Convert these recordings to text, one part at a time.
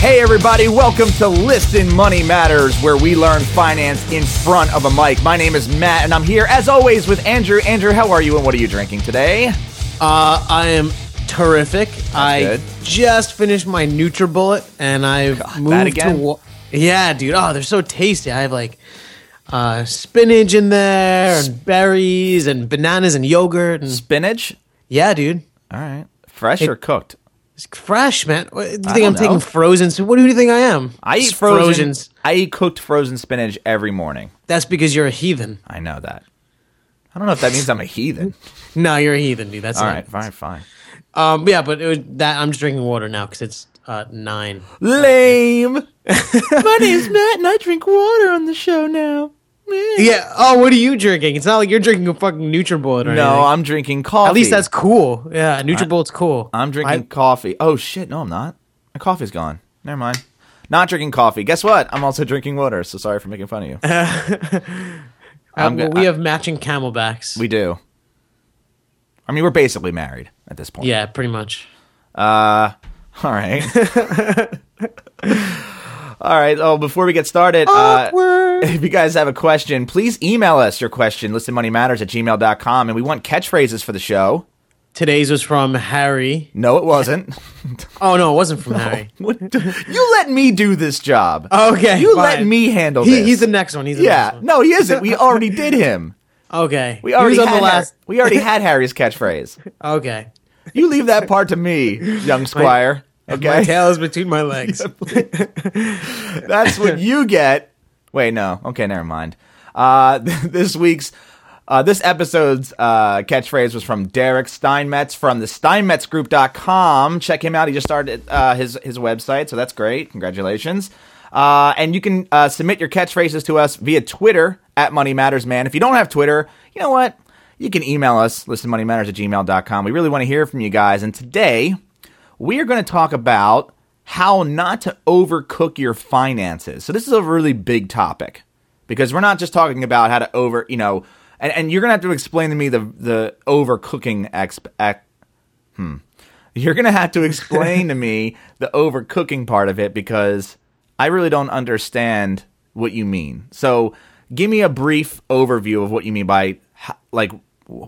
Hey everybody, welcome to Listen Money Matters, where we learn finance in front of a mic. My name is Matt, and I'm here, as always, with Andrew. Andrew, how are you, and what are you drinking today? I am terrific. That's good. Just finished my Nutribullet, and I've moved that again? Yeah, dude. Oh, they're so tasty. I have, like, spinach in there, and berries, and bananas, and yogurt. And spinach? Yeah, dude. All right. Fresh or cooked? It's fresh, man. Do you think I'm taking frozen? What do you think I am? I eat frozen. I eat cooked frozen spinach every morning. That's because you're a heathen. I know that. I don't know if that means I'm a heathen. No, you're a heathen, dude. That's all right. Fine. Yeah, but I'm just drinking water now because it's 9. Lame. My name's Matt, and I drink water on the show now. Yeah. Oh, what are you drinking? It's not like you're drinking a fucking Nutribullet or anything. No, I'm drinking coffee. At least that's cool. Yeah, Nutribullet's cool. I'm drinking coffee. Oh, shit. No, I'm not. My coffee's gone. Never mind. Not drinking coffee. Guess what? I'm also drinking water, so sorry for making fun of you. We have matching Camelbacks. We do. I mean, we're basically married at this point. Yeah, pretty much. All right. All right. Oh, before we get started, if you guys have a question, please email us your question, listenmoneymatters@gmail.com, and we want catchphrases for the show. Today's was from Harry. No, it wasn't. Oh, no, it wasn't from Harry. You let me do this job. Okay, you fine. Let me handle this. He's the next one. He's the next one. No, he isn't. We already did him. Okay. We already had Harry's catchphrase. Okay. You leave that part to me, young squire. Okay. My tail is between my legs. Yeah, that's what you get. Wait, no. Okay, never mind. This episode's catchphrase was from Derek Steinmetz from thesteinmetzgroup.com. Check him out. He just started his website, so that's great. Congratulations. And you can submit your catchphrases to us via Twitter @MoneyMattersMan. If you don't have Twitter, you know what? You can email us, listenmoneymatters@gmail.com. We really want to hear from you guys. And today, we are going to talk about how not to overcook your finances. So this is a really big topic because we're not just talking about how to and you're going to have to explain to me the overcooking You're going to have to explain to me the overcooking part of it because I really don't understand what you mean. So give me a brief overview of what you mean by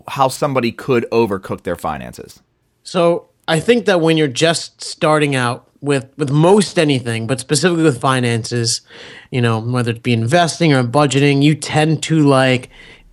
how somebody could overcook their finances. So I think that when you're just starting out with most anything, but specifically with finances, you know, whether it be investing or budgeting, you tend to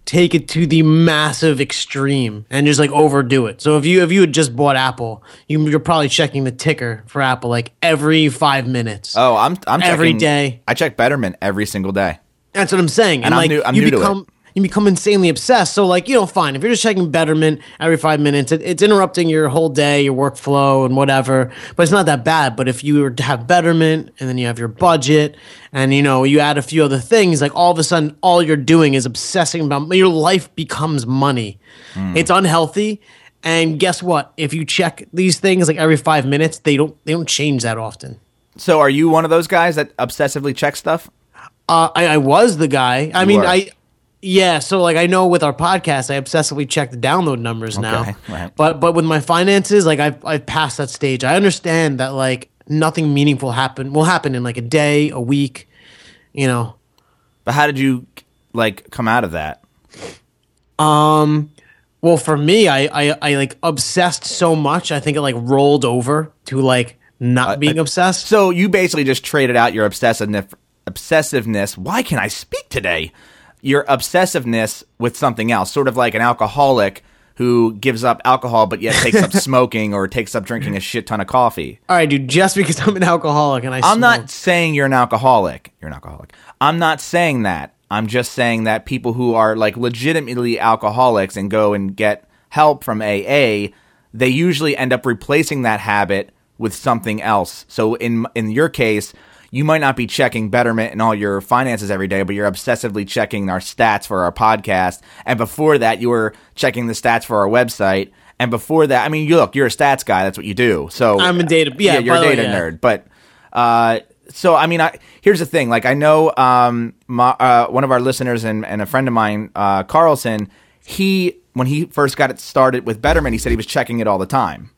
take it to the massive extreme and just overdo it. So if you had just bought Apple, you're probably checking the ticker for Apple every 5 minutes. Oh, I'm every day. I check Betterment every single day. That's what I'm saying. And I'm new to it. You become insanely obsessed. So, fine. If you're just checking Betterment every 5 minutes, it's interrupting your whole day, your workflow, and whatever. But it's not that bad. But if you have Betterment, and then you have your budget, and, you add a few other things, all of a sudden, all you're doing is obsessing about your life becomes money. Mm. It's unhealthy. And guess what? If you check these things, every 5 minutes, they don't change that often. So are you one of those guys that obsessively checks stuff? I was the guy. Yeah, so I know with our podcast, I obsessively check the download numbers now. Right. But with my finances, I've passed that stage. I understand that nothing meaningful will happen in a day, a week, But how did you come out of that? Well, for me, I obsessed so much. I think it rolled over to not being obsessed. So you basically just traded out your obsessiveness. Why can't I speak today? Your obsessiveness with something else, sort of like an alcoholic who gives up alcohol but yet takes up smoking or takes up drinking a shit ton of coffee. All right, dude, just because I'm an alcoholic and I'm not saying you're an alcoholic. You're an alcoholic. I'm not saying that. I'm just saying that people who are legitimately alcoholics and go and get help from AA, they usually end up replacing that habit with something else. So in your case, you might not be checking Betterment and all your finances every day, but you're obsessively checking our stats for our podcast. And before that, you were checking the stats for our website. And before that, you're a stats guy. That's what you do. So I'm a data, you're a data nerd. But here's the thing. I know one of our listeners and a friend of mine, Carlson, when he first got it started with Betterment, he said he was checking it all the time.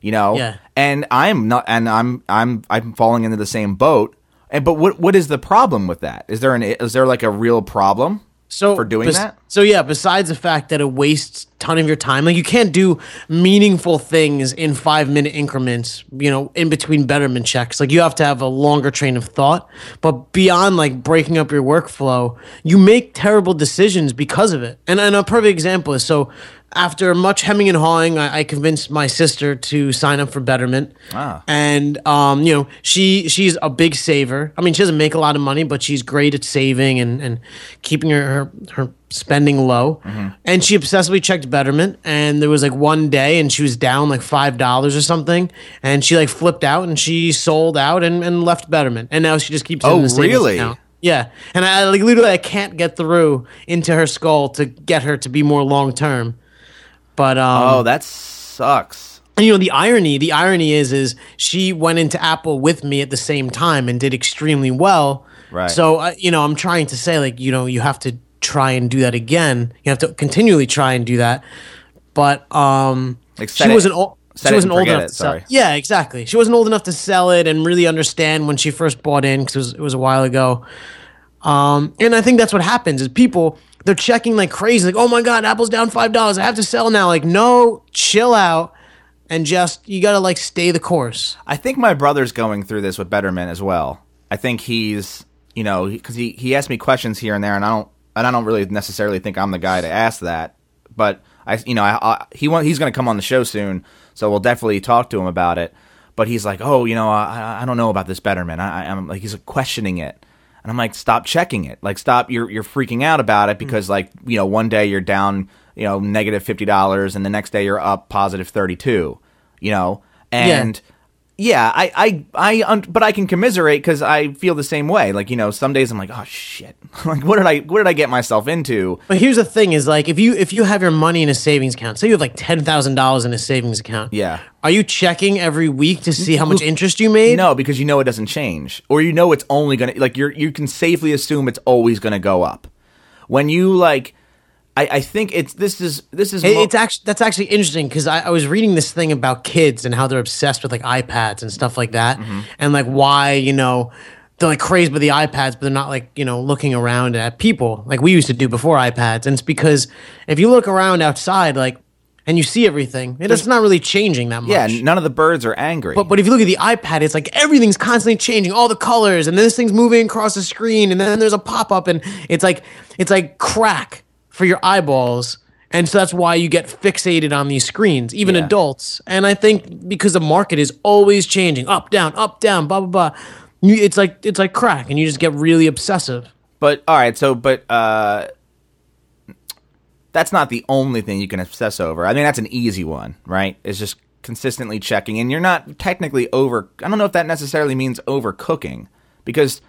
you know? Yeah. And I'm not, and I'm falling into the same boat. And but what is the problem with that? Is there like a real problem for doing that? So yeah, besides the fact that it wastes a ton of your time, like you can't do meaningful things in 5-minute increments, you know, in between Betterment checks. Like you have to have a longer train of thought. But beyond like breaking up your workflow, you make terrible decisions because of it. And a perfect example is, so after much hemming and hawing, I convinced my sister to sign up for Betterment. Wow. And, you know, she's a big saver. I mean, she doesn't make a lot of money, but she's great at saving and keeping her spending low. Mm-hmm. And she obsessively checked Betterment. And there was like one day and she was down like $5 or something. And she like flipped out and she sold out and left Betterment. And now she just keeps in the savings account. Yeah, and I can't get through into her skull to get her to be more long-term. But that sucks. And, you know, the irony is she went into Apple with me at the same time and did extremely well. Right. So, you know, I'm trying to say, like, you know, you have to try and do that again. You have to continually try and do that. But she wasn't old enough to sell it. Yeah, exactly. She wasn't old enough to sell it and really understand when she first bought in, because it was a while ago. And I think that's what happens is people, they're checking like crazy, like, oh my God, Apple's down $5. I have to sell now. Like, no, chill out and just, you got to like stay the course. I think my brother's going through this with Betterment as well. I think he's, you know, because he asked me questions here and there, and I don't really necessarily think I'm the guy to ask that, but he's going to come on the show soon, so we'll definitely talk to him about it. But he's like, oh, you know, I don't know about this Betterment. I'm like, he's questioning it. And I'm like, stop checking it. Like, stop. You're freaking out about it because, like, you know, one day you're down, you know, negative $50, and the next day you're up positive 32. You know, and yeah, but I can commiserate because I feel the same way. Like, you know, some days I'm like, oh shit, like what did I get myself into? But here's the thing: is like, if you have your money in a savings account, say you have like $10,000 in a savings account, yeah. Are you checking every week to see how much interest you made? No, because you know it doesn't change, or you know it's only gonna like you can safely assume it's always gonna go up. When you like, I think it's that's actually interesting, because I was reading this thing about kids and how they're obsessed with like iPads and stuff like that, mm-hmm. and like why, you know, they're like crazed with the iPads, but they're not like, you know, looking around at people like we used to do before iPads, and it's because if you look around outside, like. And you see everything. It's not really changing that much. Yeah, none of the birds are angry. But if you look at the iPad, it's like everything's constantly changing, all the colors, and this thing's moving across the screen, and then there's a pop-up, and it's like crack for your eyeballs. And so that's why you get fixated on these screens, even adults. And I think because the market is always changing, up, down, blah, blah, blah. It's like crack, and you just get really obsessive. But all right, so that's not the only thing you can obsess over. I mean, that's an easy one, right? It's just consistently checking. And you're not technically over... I don't know if that necessarily means overcooking, because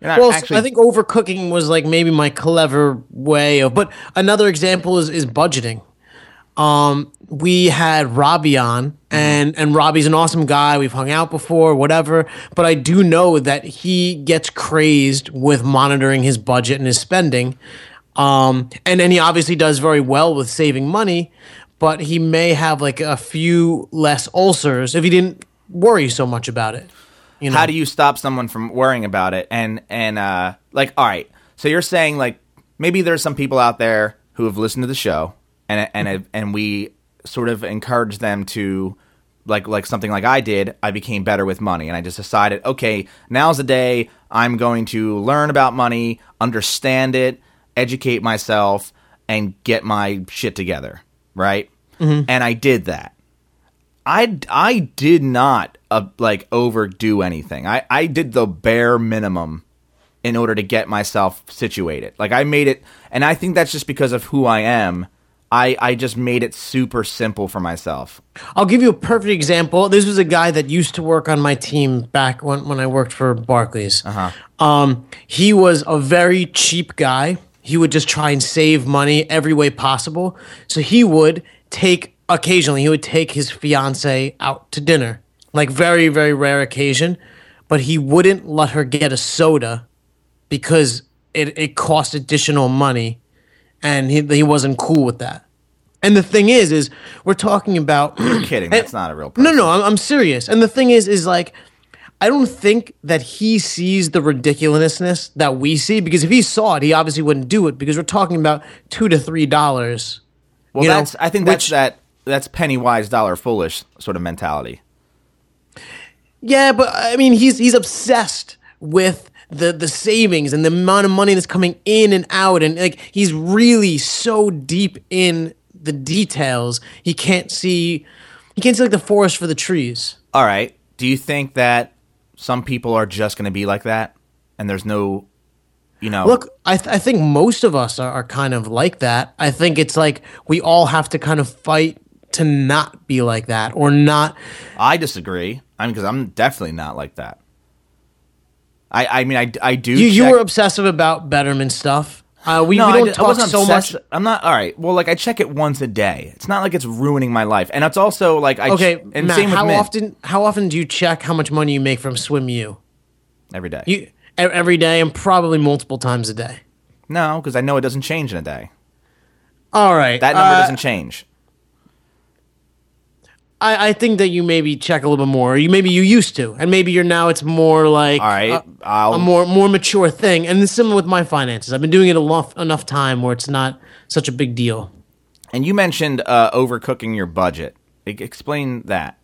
you're not I think overcooking was like maybe my clever way of... But another example is budgeting. We had Robbie on, and Robbie's an awesome guy. We've hung out before, whatever. But I do know that he gets crazed with monitoring his budget and his spending. And then he obviously does very well with saving money, but he may have like a few less ulcers if he didn't worry so much about it. You know? How do you stop someone from worrying about it? And like, all right, so you're saying like maybe there's some people out there who have listened to the show and we sort of encourage them to like something like I did. I became better with money, and I just decided, okay, now's the day I'm going to learn about money, understand it, educate myself, and get my shit together, right? Mm-hmm. And I did that. I did not overdo anything. I did the bare minimum in order to get myself situated. Like I made it, and I think that's just because of who I am. I just made it super simple for myself. I'll give you a perfect example. This was a guy that used to work on my team back when I worked for Barclays. Uh-huh. He was a very cheap guy. He would just try and save money every way possible. So occasionally he would take his fiance out to dinner, like very, very rare occasion, but he wouldn't let her get a soda because it cost additional money, and he wasn't cool with that. And the thing is we're talking about... You're kidding. That's not a real person. No, I'm serious. And the thing is like... I don't think that he sees the ridiculousness that we see, because if he saw it, he obviously wouldn't do it, because we're talking about $2 to $3. Well, that's penny-wise, dollar-foolish sort of mentality. Yeah, but I mean, he's obsessed with the savings and the amount of money that's coming in and out, and like he's really so deep in the details, he can't see like the forest for the trees. All right. Do you think that some people are just going to be like that, and there's no, you know? Look, I think most of us are kind of like that. I think it's like we all have to kind of fight to not be like that or not. I disagree. I mean, because I'm definitely not like that. I mean, I do. You were obsessive about Betterment stuff. We don't talk so much. I'm not, all right. Well, like I check it once a day. It's not like it's ruining my life. And it's also like and Matt, same with Mint. How often do you check how much money you make from SwimU? Every day. Every day, and probably multiple times a day. No, because I know it doesn't change in a day. All right. That number doesn't change. I think that you maybe check a little bit more. You used to, and maybe you're now. It's more like a more mature thing. And it's similar with my finances. I've been doing it enough time where it's not such a big deal. And you mentioned overcooking your budget. Explain that.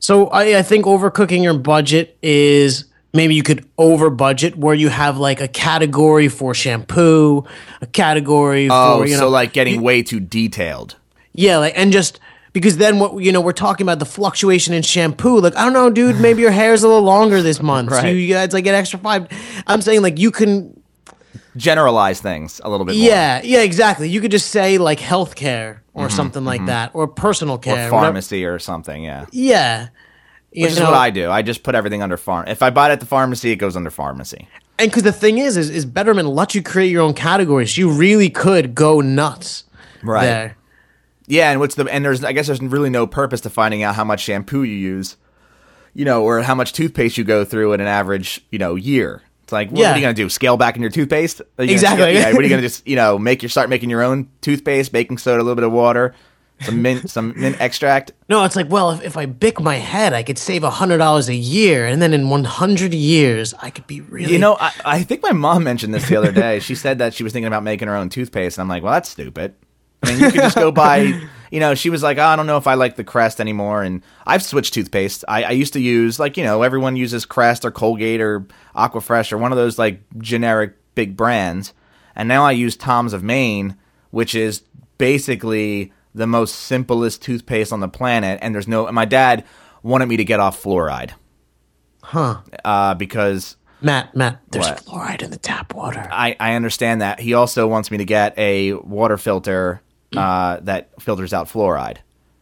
So I think overcooking your budget is maybe you could over budget where you have like a category for shampoo, a category for like getting way too detailed. Yeah, like and just. Because then we're talking about the fluctuation in shampoo. Like, I don't know, dude, maybe your hair's a little longer this month. Right. So you guys like an extra 5. I'm saying like you can generalize things a little bit more. Yeah, exactly. You could just say like healthcare or something like that, or personal care. Or pharmacy or something, yeah. Yeah. Which is what I do. I just put everything under pharmacy. If I buy it at the pharmacy, it goes under pharmacy. And because the thing is Betterment lets you create your own categories. You really could go nuts there. Yeah, and there's really no purpose to finding out how much shampoo you use, you know, or how much toothpaste you go through in an average, you know, year. It's like, what are you going to do? Scale back in your toothpaste? Exactly. What are you going to just, you know, start making your own toothpaste, baking soda, a little bit of water, some mint extract? No, it's like, well, if I bick my head, I could save $100 a year, and then in 100 years, I could be really... You know, I think my mom mentioned this the other day. She said that she was thinking about making her own toothpaste, and I'm like, well, that's stupid. I mean, you could just go buy, you know, she was like, oh, I don't know if I like the Crest anymore. And I've switched toothpaste. I used to use, like, you know, everyone uses Crest or Colgate or Aquafresh or one of those, like, generic big brands. And now I use Tom's of Maine, which is basically the most simplest toothpaste on the planet. And my dad wanted me to get off fluoride. Huh. Because... Matt, there's fluoride in the tap water. I understand that. He also wants me to get a water filter that filters out fluoride,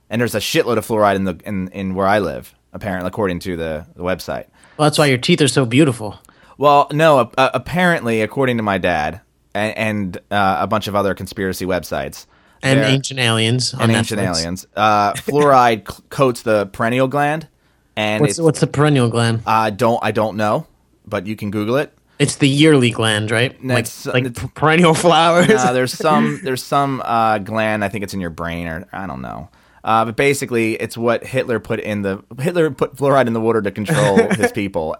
and there's a shitload of fluoride in where I live, apparently, according to the website. Well, that's why your teeth are so beautiful. Well, no, apparently, according to my dad and a bunch of other conspiracy websites and Ancient Aliens on Netflix. Fluoride coats the pineal gland. And what's the pineal gland? I don't know, but you can Google it. It's the yearly gland, right? Like perennial flowers. There's some gland. I think it's in your brain, or I don't know. But basically, it's what Hitler put fluoride in the water to control his people.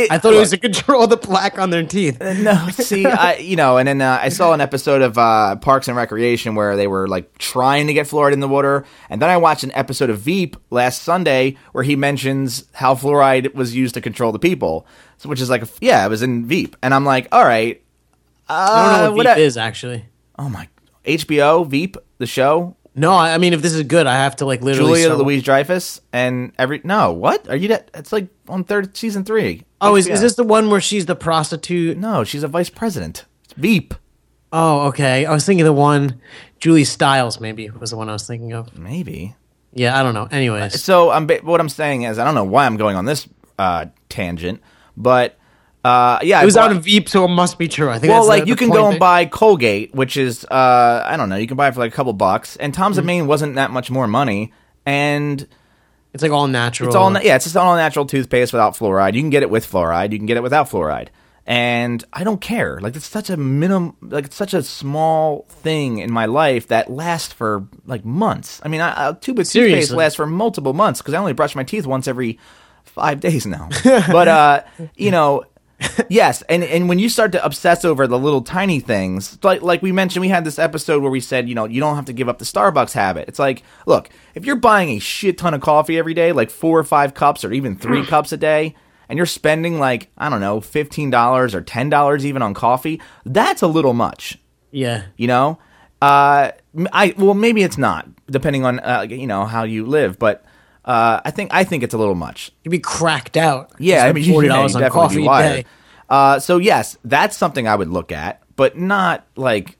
I thought it was to control the plaque on their teeth. No, see, and then I saw an episode of Parks and Recreation where they were like trying to get fluoride in the water, and then I watched an episode of Veep last Sunday where he mentions how fluoride was used to control the people, so, which is like, it was in Veep, and I'm like, all right, I don't know what Veep is actually. Oh my, HBO Veep, the show. No, I mean, if this is good, I have to like literally. Julia Louis-Dreyfus and what are you? It's like on season 3. Oh, is this the one where she's the prostitute? No, she's a vice president. It's Veep. Oh, okay. I was thinking the one Julie Stiles maybe was the one I was thinking of. Maybe. Yeah, I don't know. Anyways, so what I'm saying is I don't know why I'm going on this tangent, but. It was out of Veep, so it must be true. I think. Well, that's like you can go and buy Colgate, which is I don't know. You can buy it for like a couple bucks, and Tom's of Maine wasn't that much more money, and it's like all natural. It's all it's just all natural toothpaste without fluoride. You can get it with fluoride. You can get it without fluoride, And I don't care. Like, it's such a minimum, like, it's such a small thing in my life that lasts for, like, months. I mean, a tube of toothpaste lasts for multiple months because I only brush my teeth once every 5 days now. But, you know, yes. And when you start to obsess over the little tiny things, like we mentioned, we had this episode where we said, you know, you don't have to give up the Starbucks habit. It's like, look, if you're buying a shit ton of coffee every day, like 4 or 5 cups or even 3 cups a day, and you're spending like, I don't know, $15 or $10 even on coffee, that's a little much. Yeah. You know? Well, maybe it's not, depending on, you know, how you live. But I think it's a little much. You'd be cracked out. Yeah, I mean, $40 on coffee a day. So, yes, that's something I would look at, but not like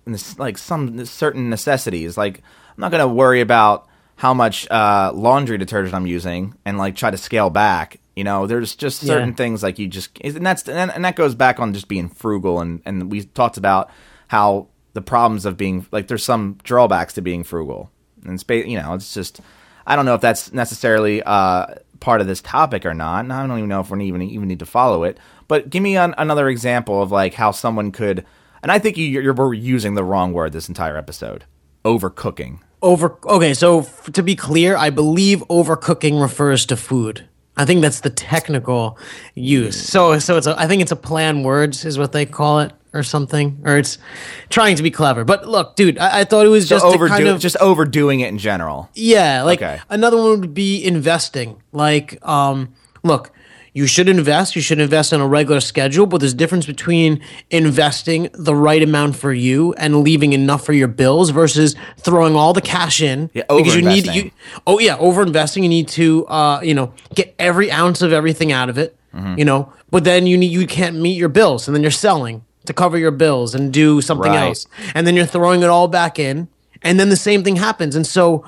some certain necessities. Like, I'm not going to worry about how much laundry detergent I'm using and, like, try to scale back. You know, there's just certain things like you just – and that goes back on just being frugal. And we talked about how the problems of being – like there's some drawbacks to being frugal. And, you know, it's just – I don't know if that's necessarily part of this topic or not. And I don't even know if we even need to follow it. But give me another example of like how someone could – and I think we're using the wrong word this entire episode, overcooking. Okay, so to be clear, I believe overcooking refers to food. I think that's the technical use. So it's I think it's a play on words is what they call it or something, or it's trying to be clever. But look, dude, I thought it was just just overdoing it in general. Yeah, like another one would be investing. Like, look, you should invest. You should invest on a regular schedule, but there's a difference between investing the right amount for you and leaving enough for your bills versus throwing all the cash in. Yeah, because over-investing. You need to, you know, get every ounce of everything out of it, you know, but then you can't meet your bills and then you're selling to cover your bills and do something else. And then you're throwing it all back in and then the same thing happens. And so,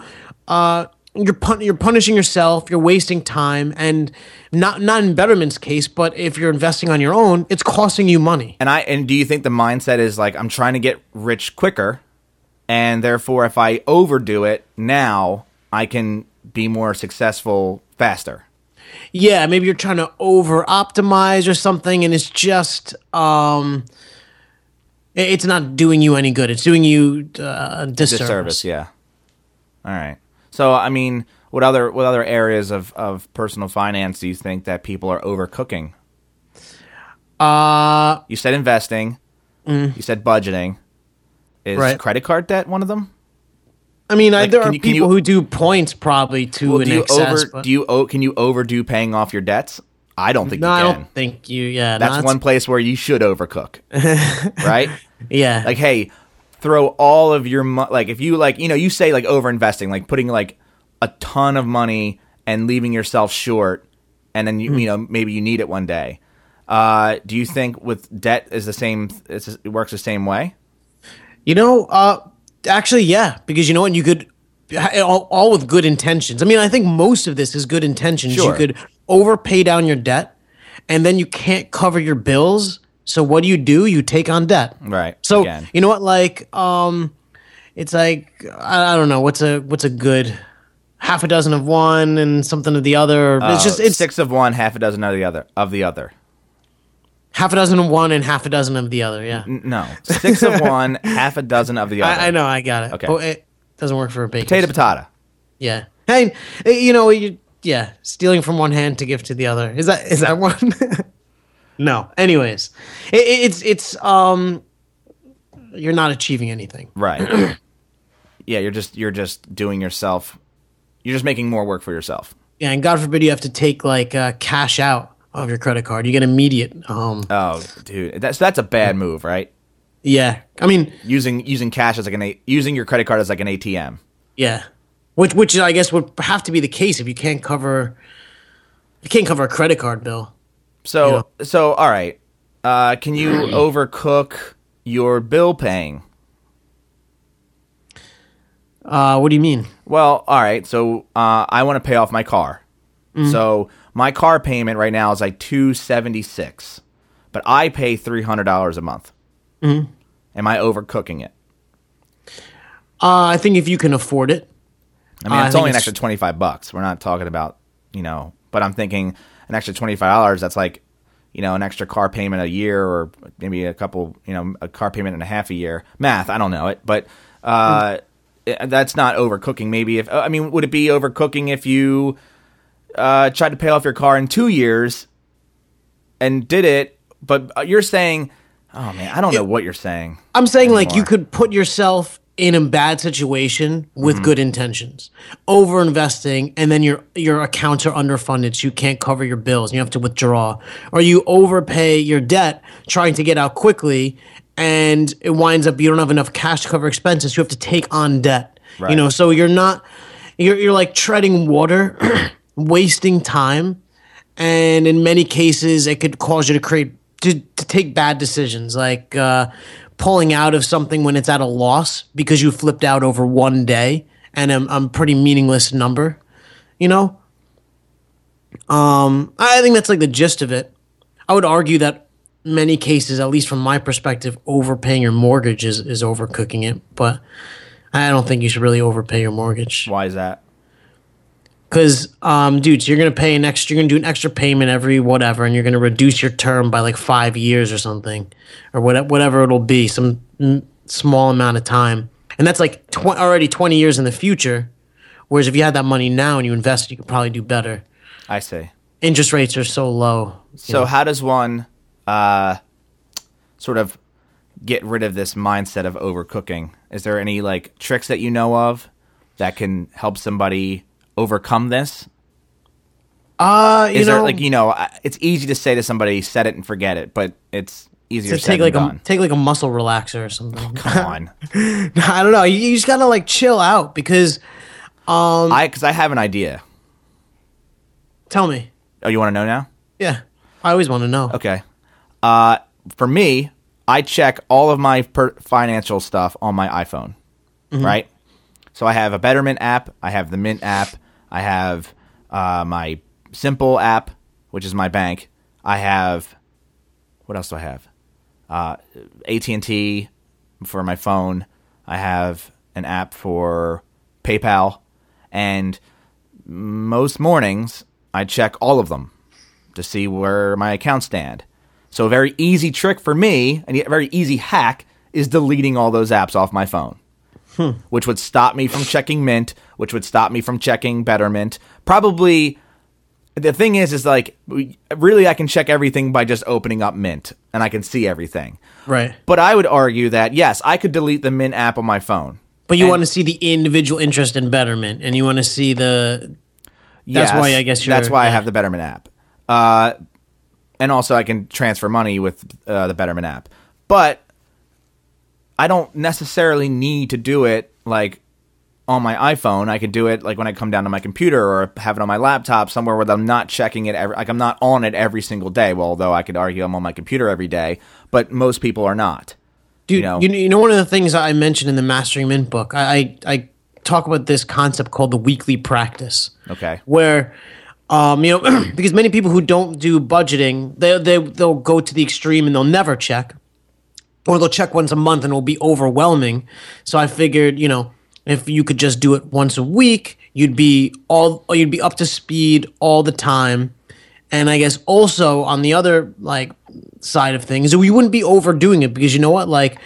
you're punishing yourself, you're wasting time, and not in Betterment's case, but if you're investing on your own, it's costing you money. And do you think the mindset is like, I'm trying to get rich quicker, and therefore if I overdo it now, I can be more successful faster? Yeah, maybe you're trying to over-optimize or something, and it's just it's not doing you any good. It's doing you disservice. Disservice, yeah. All right. So, I mean, what other areas of personal finance do you think that people are overcooking? You said investing. You said budgeting. Is credit card debt one of them? I mean, like, there are people who do points probably to an excess. Can you overdo paying off your debts? I don't think you can. I don't think you, that's one place where you should overcook, right? Yeah. Like, hey, throw all of your money, like if you like, you know, you say like over investing, like putting like a ton of money and leaving yourself short, and then you know, maybe you need it one day. Do you think with debt is the same? It works the same way. You know, actually, yeah, because you know what, you could all with good intentions. I mean, I think most of this is good intentions. Sure. You could overpay down your debt, and then you can't cover your bills. So what do? You take on debt. Right. So again, you know what? Like, it's like, I don't know. What's a good half a dozen of one and something of the other? It's 6 of one, half a dozen of the other. Half a dozen of one and half a dozen of the other. Yeah. No. 6 of one, half a dozen of the other. I know. I got it. Okay. But it doesn't work for a baker. Potato, patata. Yeah. Hey, you know, stealing from one hand to give to the other. Is that one? No. Anyways, it's you're not achieving anything. Right. Yeah, you're just doing yourself. You're just making more work for yourself. Yeah, and God forbid you have to take like cash out of your credit card. You get immediate. Oh, dude, that's a bad move, right? Yeah, I mean using cash as like using your credit card as like an ATM. Yeah, which I guess would have to be the case if you can't cover a credit card bill. So, yeah. So all right. Can you overcook your bill paying? What do you mean? Well, all right. So I want to pay off my car. Mm-hmm. So my car payment right now is like $276, but I pay $300 a month. Mm-hmm. Am I overcooking it? I think if you can afford it. I mean, it's only an extra $25. We're not talking about, you know, but I'm thinking an extra $25, that's like you know, an extra car payment a year, or maybe a couple, you know, a car payment and a half a year. Math, I don't know it, but that's not overcooking. Maybe if, I mean, would it be overcooking if you tried to pay off your car in 2 years and did it? But you're saying, oh man, I don't know what you're saying. I'm saying anymore. Like you could put yourself in a bad situation with good intentions, over investing, and then your accounts are underfunded, so you can't cover your bills and you have to withdraw, or you overpay your debt trying to get out quickly, and it winds up you don't have enough cash to cover expenses, so you have to take on debt. Right. You know, so you're like treading water, wasting time, and in many cases it could cause you to take bad decisions, like pulling out of something when it's at a loss because you flipped out over one day and a pretty meaningless number, you know? I think that's like the gist of it. I would argue that many cases, at least from my perspective, overpaying your mortgage is overcooking it, but I don't think you should really overpay your mortgage. Why is that? Because, dude, so you're going to do an extra payment every whatever, and you're going to reduce your term by like 5 years or something, or whatever it'll be, some small amount of time. And that's like already 20 years in the future, whereas if you had that money now and you invested, you could probably do better. I see. Interest rates are so low. So how does one sort of get rid of this mindset of overcooking? Is there any like tricks that you know of that can help somebody overcome this? It's easy to say to somebody, set it and forget it, but it's easier to take like a muscle relaxer or something. Oh, come on. I don't know. You just gotta like chill out because I have an idea. Tell me. Oh, you want to know now? Yeah, I always want to know. Okay. For me, I check all of my financial stuff on my iPhone. Mm-hmm. Right. So I have a Betterment app, I have the Mint app, I have my Simple app, which is my bank. I have – what else do I have? AT&T for my phone. I have an app for PayPal. And most mornings I check all of them to see where my accounts stand. So a very easy trick for me, and a very easy hack, is deleting all those apps off my phone. Which would stop me from checking Mint, which would stop me from checking Betterment. Probably the thing is like, really, I can check everything by just opening up Mint and I can see everything. Right. But I would argue that, yes, I could delete the Mint app on my phone. But you want to see the individual interest in Betterment and you want to see the. That's why I guess that's why I have the Betterment app. And also, I can transfer money with the Betterment app. But I don't necessarily need to do it like on my iPhone. I could do it like when I come down to my computer or have it on my laptop somewhere where I'm not checking it. I'm not on it every single day. Well, although I could argue I'm on my computer every day, but most people are not. Dude, you know one of the things I mentioned in the Mastering Mint book, I talk about this concept called the weekly practice. Okay. Where, because many people who don't do budgeting, they'll go to the extreme and they'll never check. Or they'll check once a month and it'll be overwhelming. So I figured, you know, if you could just do it once a week, you'd be up to speed all the time. And I guess also on the other like side of things, you wouldn't be overdoing it because you know what, like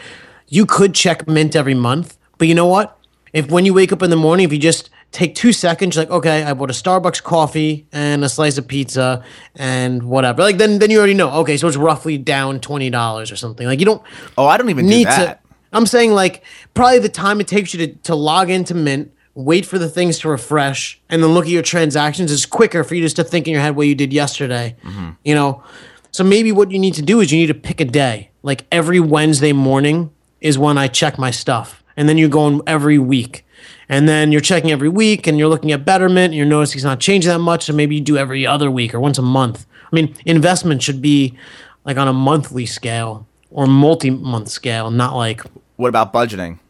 you could check Mint every month, but you know what, if when you wake up in the morning, if you just take 2 seconds, like, okay, I bought a Starbucks coffee and a slice of pizza and whatever. Like then you already know. Okay, so it's roughly down $20 or something. Like you don't. Oh, I don't even need that. I'm saying like probably the time it takes you to log into Mint, wait for the things to refresh, and then look at your transactions is quicker for you just to think in your head what you did yesterday. Mm-hmm. You know, so maybe what you need to do is you need to pick a day. Like every Wednesday morning is when I check my stuff, and then you're going every week. And then you're checking every week and you're looking at Betterment and you're noticing it's not changing that much. So maybe you do every other week or once a month. I mean, investment should be like on a monthly scale or multi-month scale, not like. What about budgeting?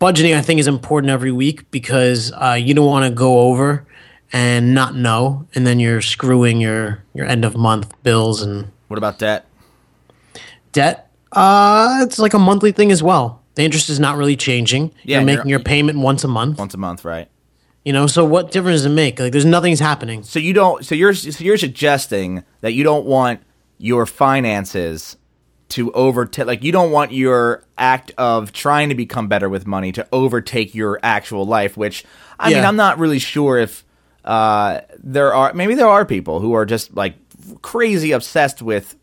Budgeting, I think, is important every week because you don't want to go over and not know. And then you're screwing your end of month bills. And what about debt? Debt? It's like a monthly thing as well. The interest is not really changing. Yeah, you're making your payment once a month. Once a month, right? You know, so what difference does it make? Like, there's nothing's happening. So you're suggesting that you don't want your finances to overtake, like, you don't want your act of trying to become better with money to overtake your actual life, which, I mean, I'm not really sure if there are people who are just like crazy obsessed with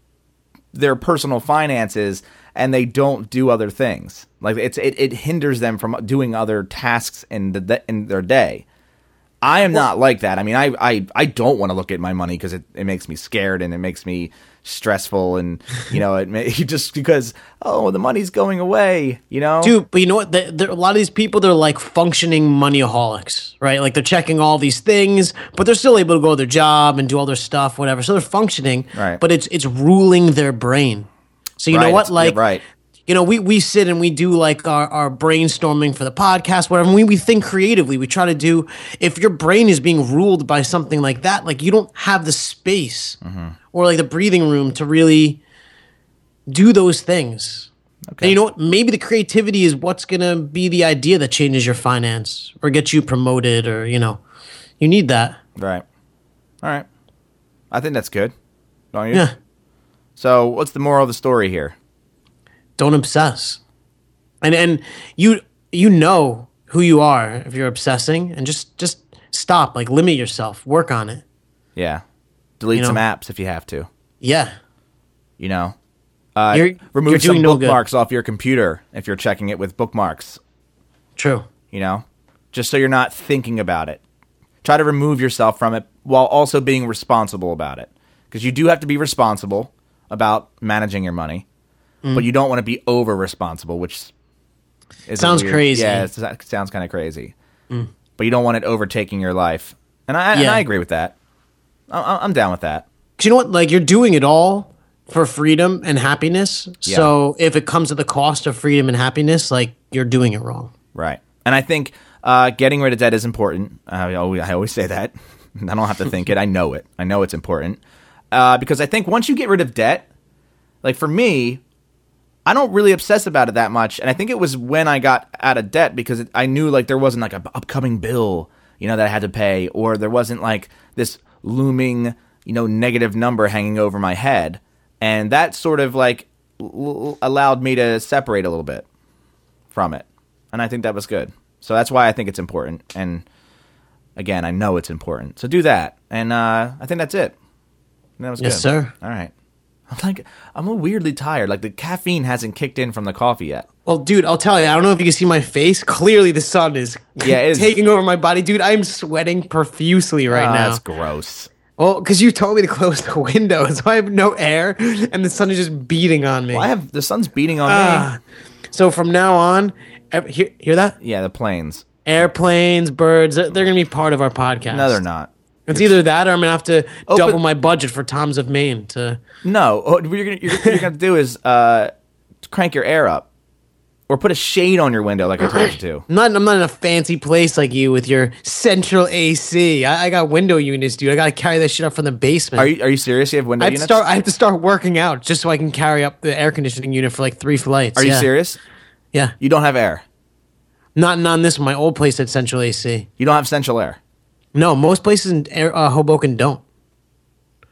their personal finances and they don't do other things. Like, it hinders them from doing other tasks in their day. I am not like that. I mean, I don't want to look at my money because it makes me scared and it makes me stressful, and just because the money's going away, Dude, but you know what? A lot of these people, they're like functioning moneyaholics, right? Like, they're checking all these things, but they're still able to go to their job and do all their stuff, whatever. So they're functioning, right? But it's ruling their brain. So you know what? Like, right. You know, we sit and we do like our brainstorming for the podcast, whatever. We think creatively. We try to do – if your brain is being ruled by something like that, like, you don't have the space or like the breathing room to really do those things. Okay. And you know what? Maybe the creativity is what's going to be the idea that changes your finance or gets you promoted, or, you need that. Right. All right. I think that's good. Don't you? Yeah. So what's the moral of the story here? Don't obsess. And you know who you are if you're obsessing, and just stop. Like, limit yourself. Work on it. Yeah. Delete some apps if you have to. Yeah. Remove you're some bookmarks off your computer if you're checking it with bookmarks. True. Just so you're not thinking about it. Try to remove yourself from it while also being responsible about it. Because you do have to be responsible about managing your money. But you don't want to be over responsible, which sounds weird. Crazy. Yeah, it sounds kind of crazy. But you don't want it overtaking your life, and I agree with that. I'm down with that. 'Cause you know what? Like, you're doing it all for freedom and happiness. Yeah. So if it comes at the cost of freedom and happiness, like, you're doing it wrong. Right. And I think getting rid of debt is important. I always say that. I don't have to think it. I know it. I know it's important because I think once you get rid of debt, like, for me, I don't really obsess about it that much, and I think it was when I got out of debt because I knew, like, there wasn't like an upcoming bill, that I had to pay, or there wasn't like this looming, negative number hanging over my head, and that sort of like allowed me to separate a little bit from it, and I think that was good. So that's why I think it's important, and again, I know it's important. So do that, and I think that's it. And that was good. Yes, sir. All right. I'm weirdly tired. Like, the caffeine hasn't kicked in from the coffee yet. Well, dude, I'll tell you. I don't know if you can see my face. Clearly, the sun is taking over my body. Dude, I'm sweating profusely right now. That's gross. Well, because you told me to close the window, so I have no air, and the sun is just beating on me. Well, the sun's beating on me. So from now on, hear that? Yeah, the planes. Airplanes, birds, they're going to be part of our podcast. No, they're not. It's either that, or I'm going to have to double my budget for Tom's of Maine to... No, what you're going to have to do is crank your air up or put a shade on your window like I told you to. I'm not in a fancy place like you with your central AC. I got window units, dude. I got to carry that shit up from the basement. Are you serious? You have window units? I have to start working out just so I can carry up the air conditioning unit for like 3 flights. Are you serious? Yeah. You don't have air? Not on this one. My old place had central AC. You don't have central air? No, most places in Hoboken don't.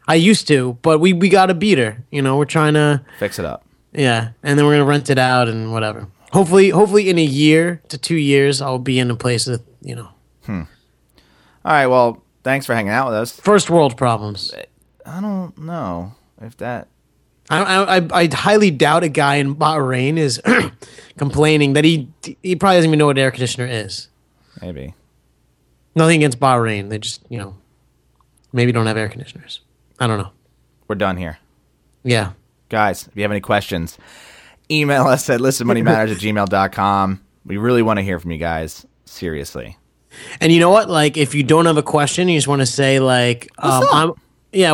I used to, but we got a beater. We're trying to... Fix it up. Yeah, and then we're going to rent it out and whatever. Hopefully in a year to 2 years, I'll be in a place that, All right, well, thanks for hanging out with us. First world problems. I don't know if that... I highly doubt a guy in Bahrain is complaining that he probably doesn't even know what an air conditioner is. Maybe. Nothing against Bahrain. They just, maybe don't have air conditioners. I don't know. We're done here. Yeah. Guys, if you have any questions, email us at listenmoneymatters@gmail.com. We really want to hear from you guys. Seriously. And you know what? Like, if you don't have a question, you just want to say, like, what's up?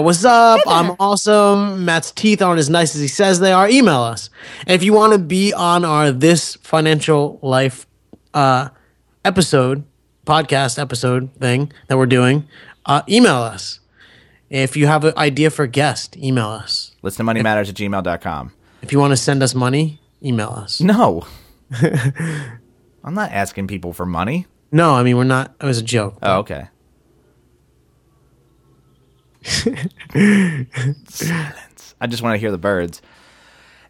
What's up? I'm awesome. Matt's teeth aren't as nice as he says they are. Email us. And if you want to be on our This Financial Life podcast episode thing that we're doing, email us. If you have an idea for a guest, email us. listenmoneymatters@gmail.com. If you want to send us money, email us. No. I'm not asking people for money. No, I mean, we're not. It was a joke. Oh, okay. Silence. I just want to hear the birds.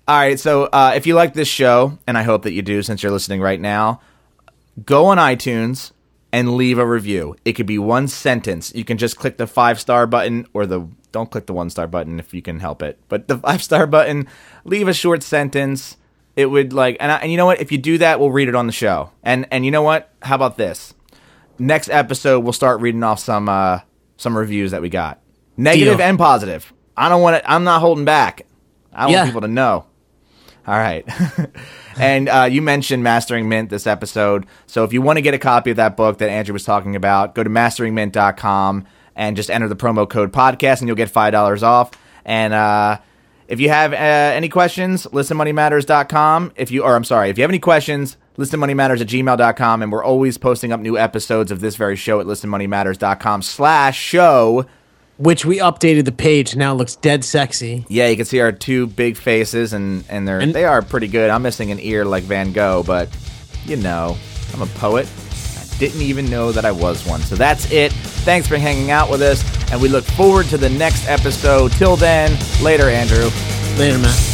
All right, so if you like this show, and I hope that you do since you're listening right now, go on iTunes and leave a review. It could be one sentence. You can just click the 5-star button, or the don't click the 1-star button if you can help it. But the 5-star button, leave a short sentence. It would like, and you know what? If you do that, we'll read it on the show. And you know what? How about this? Next episode, we'll start reading off some reviews that we got, negative and positive. I don't want it. I'm not holding back. I want people to know. All right. And you mentioned Mastering Mint this episode. So if you want to get a copy of that book that Andrew was talking about, go to masteringmint.com and just enter the promo code podcast and you'll get $5 off. And if you have any questions, listenmoneymatters.com. If you have any questions, listenmoneymatters@gmail.com. And we're always posting up new episodes of this very show at listenmoneymatters.com/show. Which we updated the page. Now it looks dead sexy. Yeah, you can see our two big faces, and they are pretty good. I'm missing an ear like Van Gogh, but, you know, I'm a poet. I didn't even know that I was one. So that's it. Thanks for hanging out with us, and we look forward to the next episode. Till then, later, Andrew. Later, Matt.